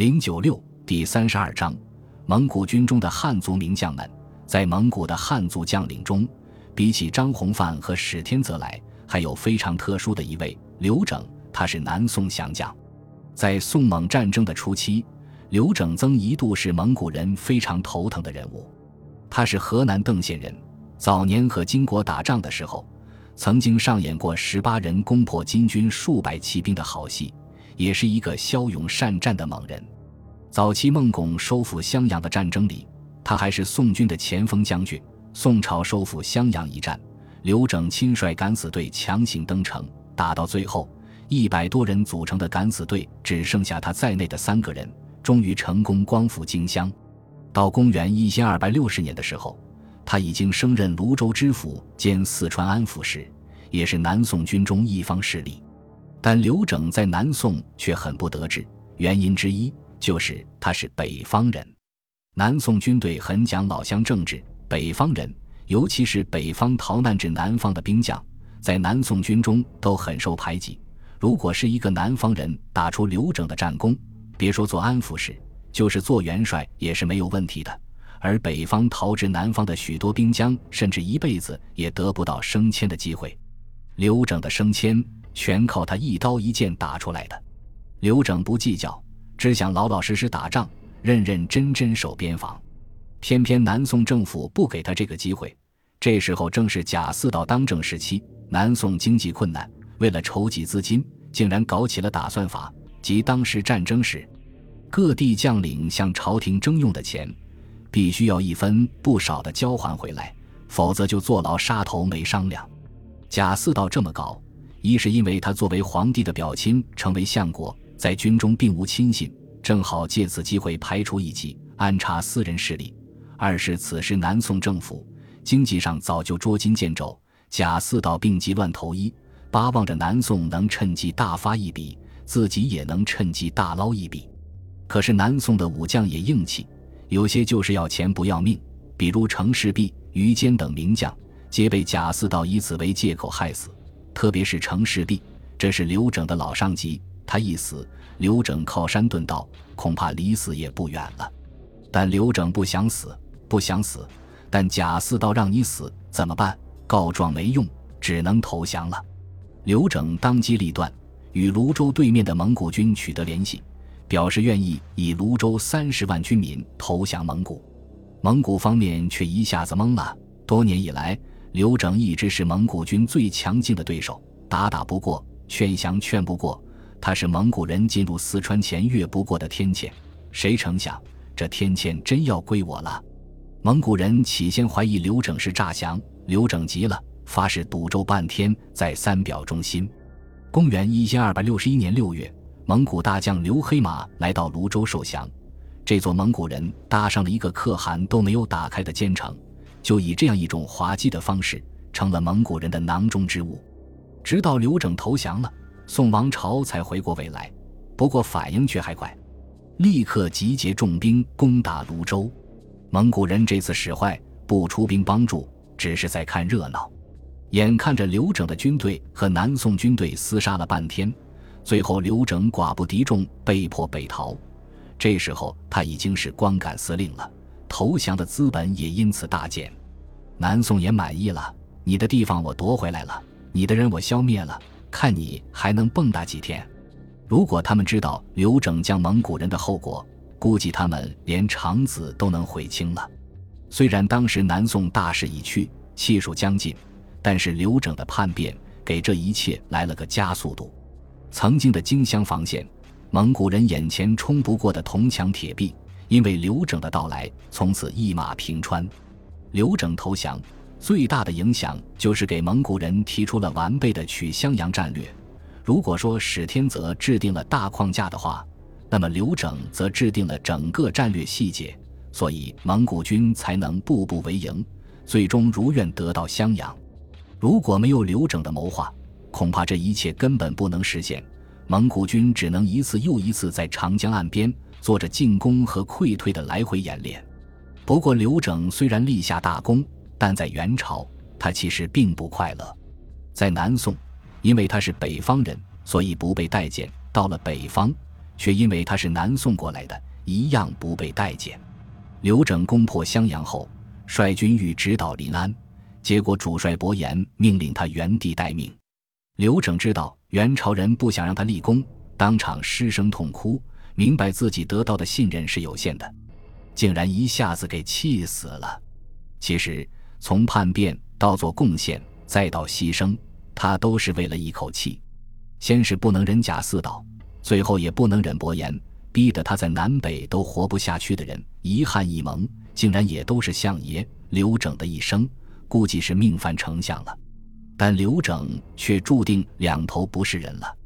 096第32章，蒙古军中的汉族名将们。在蒙古的汉族将领中，比起张弘范和史天泽来，还有非常特殊的一位，刘整，他是南宋降将。在宋蒙战争的初期，刘整曾一度是蒙古人非常头疼的人物。他是河南邓县人，早年和金国打仗的时候，曾经上演过18人攻破金军数百骑兵的好戏，也是一个骁勇善战的猛人。早期孟拱收复襄阳的战争里，他还是宋军的前锋将军。宋朝收复襄阳一战，刘整亲率敢死队强行登城，打到最后，100多人组成的敢死队只剩下他在内的3个人，终于成功光复荆襄。到公元1260年的时候，他已经升任泸州知府兼四川安抚使，也是南宋军中一方势力。但刘整在南宋却很不得志，原因之一就是他是北方人。南宋军队很讲老乡政治，北方人，尤其是北方逃难至南方的兵将，在南宋军中都很受排挤。如果是一个南方人打出刘整的战功，别说做安抚使，就是做元帅也是没有问题的。而北方逃至南方的许多兵将，甚至一辈子也得不到升迁的机会。刘整的升迁全靠他一刀一剑打出来的。刘整不计较，只想老老实实打仗，认认真真守边防。偏偏南宋政府不给他这个机会。这时候正是贾似道当政时期，南宋经济困难，为了筹集资金，竟然搞起了打算法，即当时战争时，各地将领向朝廷征用的钱，必须要一分不少的交还回来，否则就坐牢杀头没商量。贾似道这么搞，一是因为他作为皇帝的表亲成为相国，在军中并无亲信，正好借此机会排除异己，安插私人势力；二是此时南宋政府经济上早就捉襟见肘，贾似道病急乱投医，巴望着南宋能趁机大发一笔，自己也能趁机大捞一笔。可是南宋的武将也硬气，有些就是要钱不要命，比如程士弼、于坚等名将，皆被贾似道以此为借口害死。特别是程士弼，这是刘整的老上级，他一死，刘整靠山遁道，恐怕离死也不远了。但刘整不想死，不想死，但贾似道让你死，怎么办？告状没用，只能投降了。刘整当机立断，与泸州对面的蒙古军取得联系，表示愿意以泸州30万军民投降蒙古。蒙古方面却一下子懵了，多年以来，刘整一直是蒙古军最强劲的对手，打不过，劝降劝不过，他是蒙古人进入四川前越不过的天堑，谁成想这天堑真要归我了。蒙古人起先怀疑刘整是诈降，刘整急了，发誓赌咒半天再三表忠心。公元1261年6月，蒙古大将刘黑马来到泸州受降，这座蒙古人搭上了一个可汗都没有打开的坚城，就以这样一种滑稽的方式成了蒙古人的囊中之物。直到刘整投降了，宋王朝才回过味来，不过反应却还快，立刻集结重兵攻打泸州。蒙古人这次使坏，不出兵帮助，只是在看热闹。眼看着刘整的军队和南宋军队厮杀了半天，最后刘整寡不敌众，被迫北逃。这时候他已经是光杆司令了，投降的资本也因此大减。南宋也满意了，你的地方我夺回来了，你的人我消灭了，看你还能蹦跶几天。如果他们知道刘整将蒙古人的后果，估计他们连肠子都能悔青了。虽然当时南宋大势已去，气数将尽，但是刘整的叛变给这一切来了个加速度。曾经的荆襄防线，蒙古人眼前冲不过的铜墙铁壁，因为刘整的到来，从此一马平川。刘整投降最大的影响就是给蒙古人提出了完备的取襄阳战略。如果说史天泽制定了大框架的话，那么刘整则制定了整个战略细节，所以蒙古军才能步步为营，最终如愿得到襄阳。如果没有刘整的谋划，恐怕这一切根本不能实现，蒙古军只能一次又一次在长江岸边做着进攻和溃退的来回演练。不过刘整虽然立下大功，但在元朝他其实并不快乐。在南宋，因为他是北方人，所以不被待见，到了北方却因为他是南宋过来的，一样不被待见。刘整攻破襄阳后，率军欲直捣临安，结果主帅伯颜命令他原地待命。刘整知道元朝人不想让他立功，当场失声痛哭，明白自己得到的信任是有限的，竟然一下子给气死了。其实从叛变到做贡献再到牺牲，他都是为了一口气，先是不能忍贾似道，最后也不能忍伯颜，逼得他在南北都活不下去的人，一汉一蒙竟然也都是相爷。刘整的一生估计是命犯丞相了，但刘整却注定两头不是人了。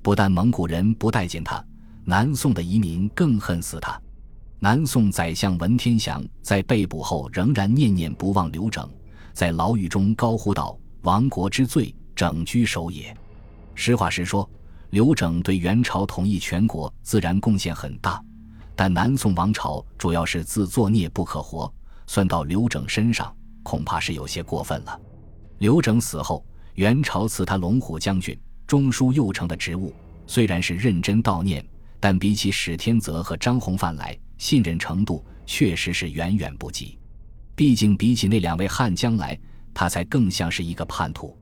不但蒙古人不待见他，南宋的移民更恨死他。南宋宰相文天祥在被捕后仍然念念不忘刘整，在牢狱中高呼道：亡国之罪，整居首也。实话实说，刘整对元朝统一全国自然贡献很大，但南宋王朝主要是自作孽不可活，算到刘整身上恐怕是有些过分了。刘整死后，元朝赐他龙虎将军、中书右丞的职务，虽然是认真悼念，但比起史天泽和张弘范来，信任程度确实是远远不及。毕竟比起那两位汉将来，他才更像是一个叛徒。